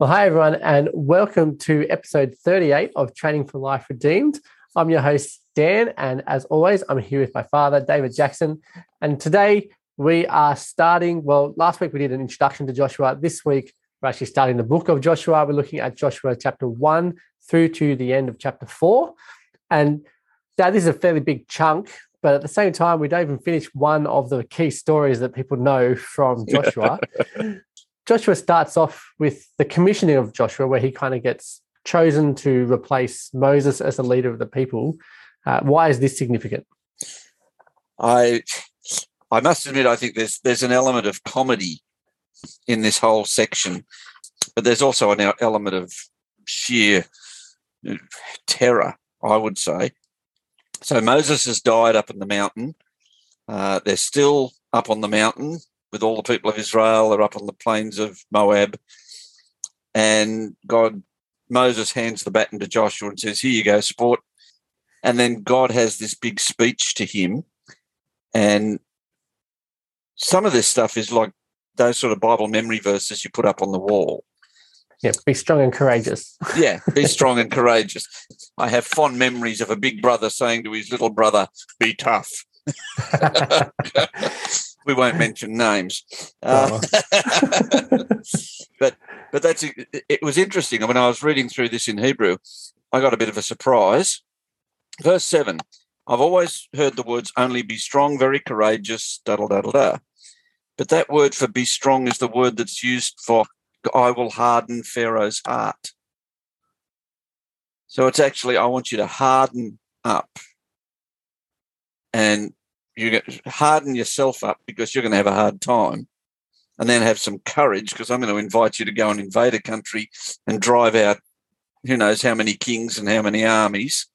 Well, hi, everyone, and welcome to episode 38 of Training for Life Redeemed. I'm your host, Dan, and as always, I'm here with my father, David Jackson. And today we are starting, well, last week we did an introduction to Joshua. This week we're actually starting the book of Joshua. We're looking at Joshua chapter 1 through to the end of chapter 4. And now this is a fairly big chunk, but at the same time, we don't even finish one of the key stories that people know from Joshua. Joshua starts off with the commissioning of Joshua, where he kind of gets chosen to replace Moses as the leader of the people. Why is this significant? I must admit, I think there's an element of comedy in this whole section, but there's also an element of sheer terror, I would say. So Moses has died up in the mountain. They're still up on the mountain. With all the people of Israel, they're up on the plains of Moab. And Moses hands the baton to Joshua and says, here you go, sport. And then God has this big speech to him. And some of this stuff is like those sort of Bible memory verses you put up on the wall. Yeah, be strong and courageous. Yeah, be strong and courageous. I have fond memories of a big brother saying to his little brother, be tough. We won't mention names, but that's it. Was interesting when I was reading through this in Hebrew. I got a bit of a surprise. Verse 7: I've always heard the words "only be strong, very courageous." But that word for "be strong" is the word that's used for "I will harden Pharaoh's heart." So it's actually "I want you to harden up," and you harden yourself up because you're going to have a hard time, and then have some courage because I'm going to invite you to go and invade a country and drive out who knows how many kings and how many armies,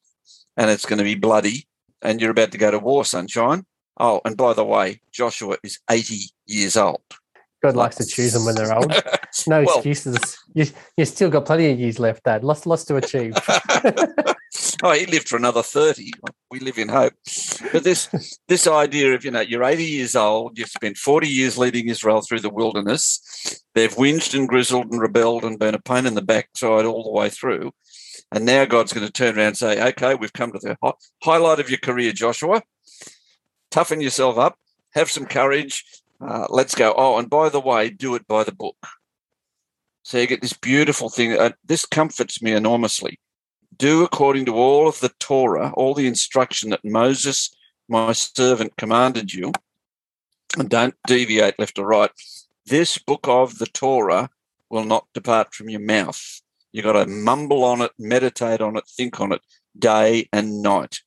and it's going to be bloody, and you're about to go to war, sunshine. Oh, and by the way, Joshua is 80 years old. God likes to choose them when they're old. No excuses. You've still got plenty of years left, Dad. Lots to achieve. Oh, he lived for another 30. We live in hope. But this idea of, you're 80 years old, you've spent 40 years leading Israel through the wilderness, they've whinged and grizzled and rebelled and been a pain in the backside all the way through, and now God's going to turn around and say, okay, we've come to the highlight of your career, Joshua. Toughen yourself up, have some courage, let's go. Oh, and by the way, do it by the book. So you get this beautiful thing. This comforts me enormously. Do according to all of the Torah, all the instruction that Moses, my servant, commanded you, and don't deviate left or right. This book of the Torah will not depart from your mouth. You've got to mumble on it, meditate on it, think on it day and night.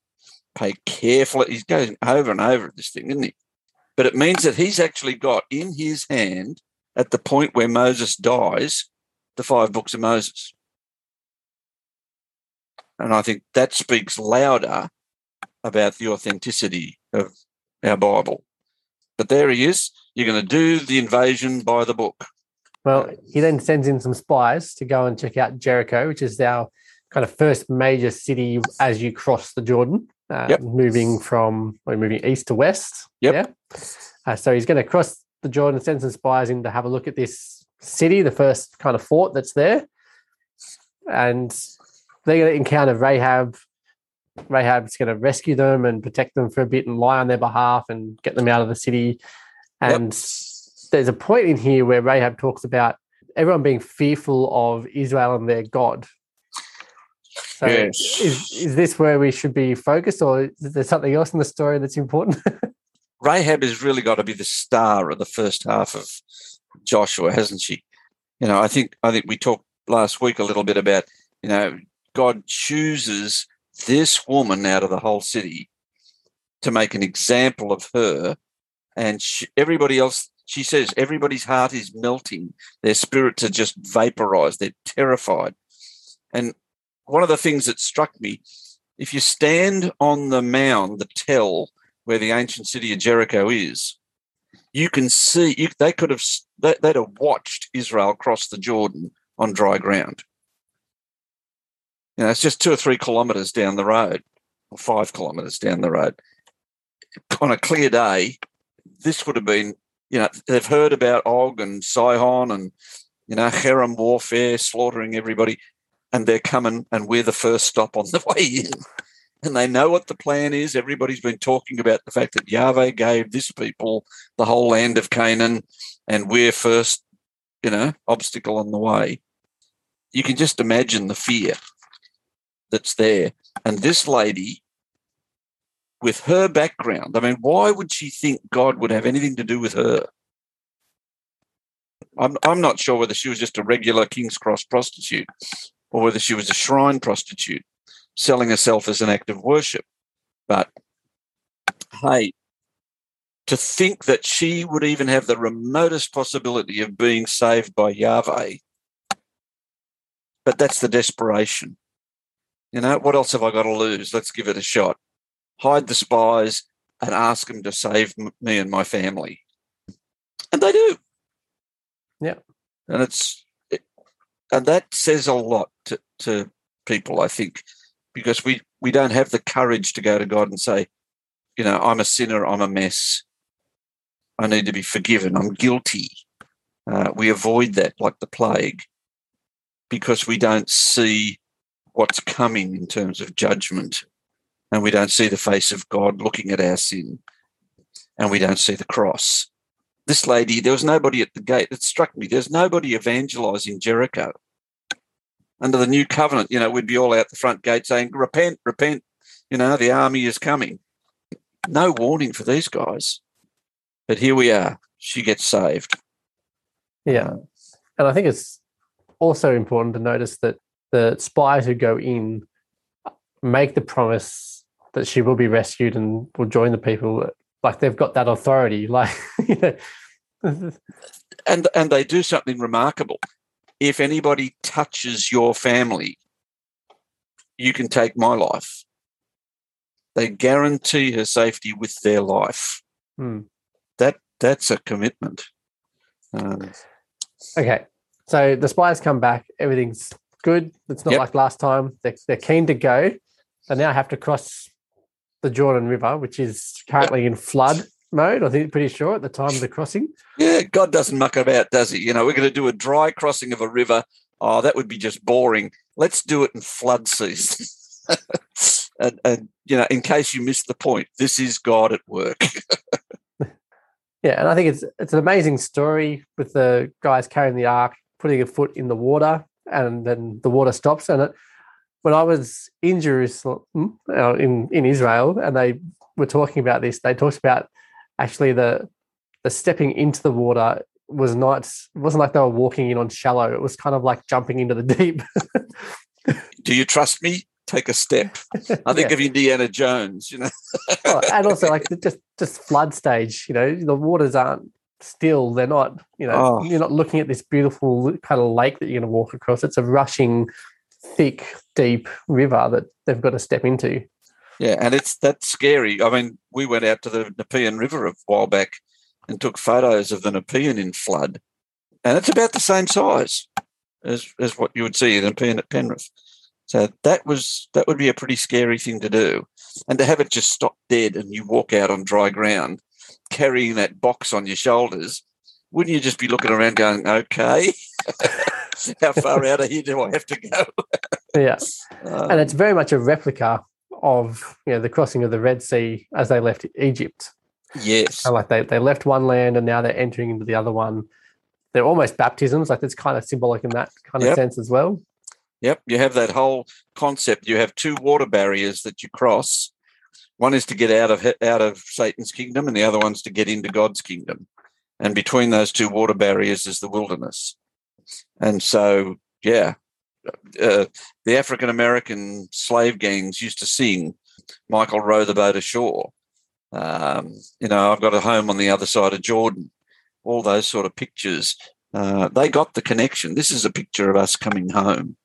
Pay careful. He's going over and over this thing, isn't he? But it means that he's actually got in his hand, at the point where Moses dies, the 5 books of Moses. And I think that speaks louder about the authenticity of our Bible. But there he is. You're going to do the invasion by the book. Well, he then sends in some spies to go and check out Jericho, which is our kind of first major city as you cross the Jordan, moving east to west. Yep. Yeah? So he's going to cross the Jordan, send some spies in to have a look at this city, the first kind of fort that's there. And they're going to encounter Rahab. Rahab's going to rescue them and protect them for a bit and lie on their behalf and get them out of the city. And there's a point in here where Rahab talks about everyone being fearful of Israel and their God. So is this where we should be focused, or is there something else in the story that's important? Rahab has really got to be the star of the first half of Joshua, hasn't she? I think we talked last week a little bit about, God chooses this woman out of the whole city to make an example of her. And everybody else, she says, everybody's heart is melting. Their spirits are just vaporized. They're terrified. And one of the things that struck me, if you stand on the mound, the tell where the ancient city of Jericho is, you can see, they'd have watched Israel cross the Jordan on dry ground. It's just 2 or 3 kilometres down the road, or 5 kilometres down the road. On a clear day, this would have been, they've heard about Og and Sihon and harem warfare, slaughtering everybody, and they're coming, and we're the first stop on the way in. And they know what the plan is. Everybody's been talking about the fact that Yahweh gave this people the whole land of Canaan, and we're first, obstacle on the way. You can just imagine the fear that's there. And this lady, with her background, why would she think God would have anything to do with her? I'm not sure whether she was just a regular King's Cross prostitute or whether she was a shrine prostitute selling herself as an act of worship. But, hey, to think that she would even have the remotest possibility of being saved by Yahweh, but that's the desperation. What else have I got to lose? Let's give it a shot. Hide the spies and ask them to save me and my family. And they do. Yeah. And that says a lot to people, I think, because we don't have the courage to go to God and say, I'm a sinner, I'm a mess, I need to be forgiven, I'm guilty. We avoid that like the plague because we don't see what's coming in terms of judgment, and we don't see the face of God looking at our sin, and we don't see the cross. This lady, there was nobody at the gate. It struck me, there's nobody evangelising Jericho. Under the new covenant, we'd be all out the front gate saying, repent, repent, the army is coming. No warning for these guys. But here we are. She gets saved. Yeah. And I think it's also important to notice that the spies who go in make the promise that she will be rescued and will join the people. Like, they've got that authority. And they do something remarkable. If anybody touches your family, you can take my life. They guarantee her safety with their life. That's a commitment. Okay. So the spies come back. Everything's good. It's not like last time. They're keen to go. They now have to cross the Jordan River, which is currently in flood mode, I think, pretty sure, at the time of the crossing. Yeah, God doesn't muck about, does he? We're going to do a dry crossing of a river. Oh, that would be just boring. Let's do it in flood season. and in case you missed the point, this is God at work. Yeah, and I think it's an amazing story with the guys carrying the ark, putting a foot in the water, and then the water stops. And when I was in Jerusalem, in Israel, and they were talking about this, they talked about actually the stepping into the water wasn't like they were walking in on shallow. It was kind of like jumping into the deep. Do you trust me? Take a step. I think of Indiana Jones, And also like just flood stage, the waters aren't still. They're not, you're not looking at this beautiful kind of lake that you're going to walk across. It's a rushing, thick, deep river that they've got to step into. Yeah, and that's scary. We went out to the Nepean River a while back and took photos of the Nepean in flood, and it's about the same size as what you would see in Nepean at Penrith. So that would be a pretty scary thing to do, and to have it just stop dead and you walk out on dry ground carrying that box on your shoulders. Wouldn't you just be looking around going, okay, how far out of here do I have to go? Yeah, and it's very much a replica of the crossing of the Red Sea as they left Egypt. Yes. And like they left one land and now they're entering into the other one. They're almost baptisms, like it's kind of symbolic in that kind of sense as well. Yep, you have that whole concept. You have two water barriers that you cross. One is to get out of Satan's kingdom, and the other one's to get into God's kingdom. And between those two water barriers is the wilderness. And so, the African American slave gangs used to sing, "Michael, row the boat ashore." I've got a home on the other side of Jordan. All those sort of pictures. They got the connection. This is a picture of us coming home.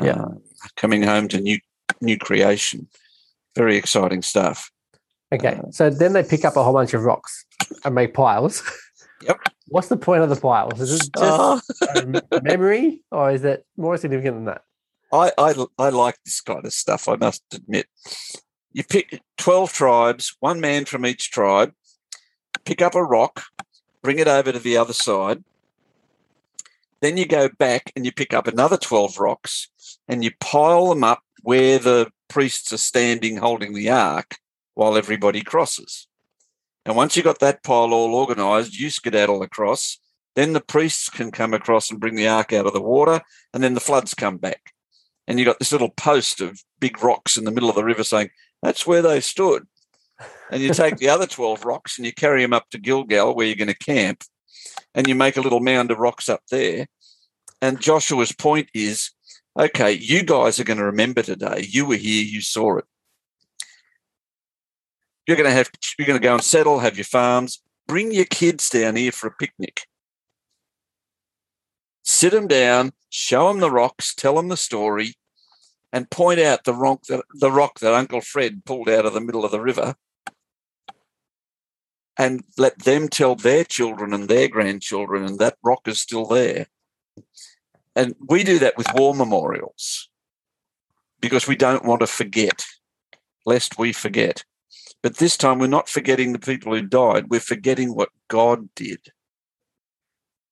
Yeah, coming home to new creation. Very exciting stuff. Okay, so then they pick up a whole bunch of rocks and make piles. Yep. What's the point of the piles? Is it just a memory, or is it more significant than that? I like this kind of stuff, I must admit. You pick 12 tribes, one man from each tribe, pick up a rock, bring it over to the other side, Then you go back and you pick up another 12 rocks and you pile them up where the priests are standing holding the ark while everybody crosses. And once you've got that pile all organised, you skedaddle across. Then the priests can come across and bring the ark out of the water, and then the floods come back. And you've got this little post of big rocks in the middle of the river saying, that's where they stood. And you take the other 12 rocks and you carry them up to Gilgal where you're going to camp, and you make a little mound of rocks up there. And Joshua's point is, okay, you guys are going to remember today. You were here, you saw it. You're going to go and settle, have your farms, bring your kids down here for a picnic. Sit them down, show them the rocks, tell them the story, and point out the rock that Uncle Fred pulled out of the middle of the river, and let them tell their children and their grandchildren, and that rock is still there. And we do that with war memorials because we don't want to forget, lest we forget. But this time we're not forgetting the people who died. We're forgetting what God did.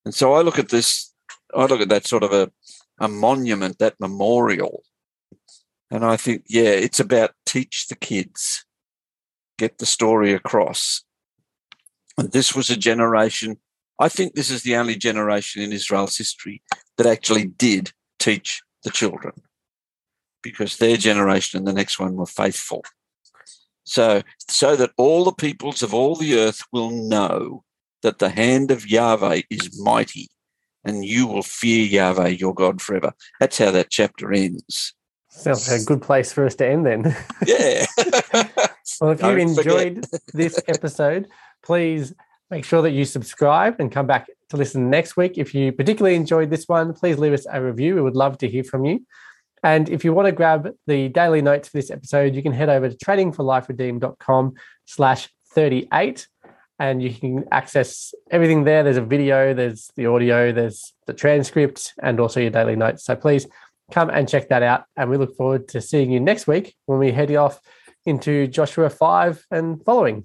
And so I look at this, I look at that sort of a monument, that memorial, and I think, yeah, it's about teach the kids, get the story across. And this was a generation, I think this is the only generation in Israel's history that actually did teach the children, because their generation and the next one were faithful. So that all the peoples of all the earth will know that the hand of Yahweh is mighty, and you will fear Yahweh, your God, forever. That's how that chapter ends. Sounds like a good place for us to end then. Yeah. Well, if you enjoyed this episode, please make sure that you subscribe and come back to listen next week. If you particularly enjoyed this one, please leave us a review. We would love to hear from you. And if you want to grab the daily notes for this episode, you can head over to trainingforliferedeemed.com/38, and you can access everything there. There's a video, there's the audio, there's the transcript, and also your daily notes. So please come and check that out. And we look forward to seeing you next week when we head off into Joshua 5 and following.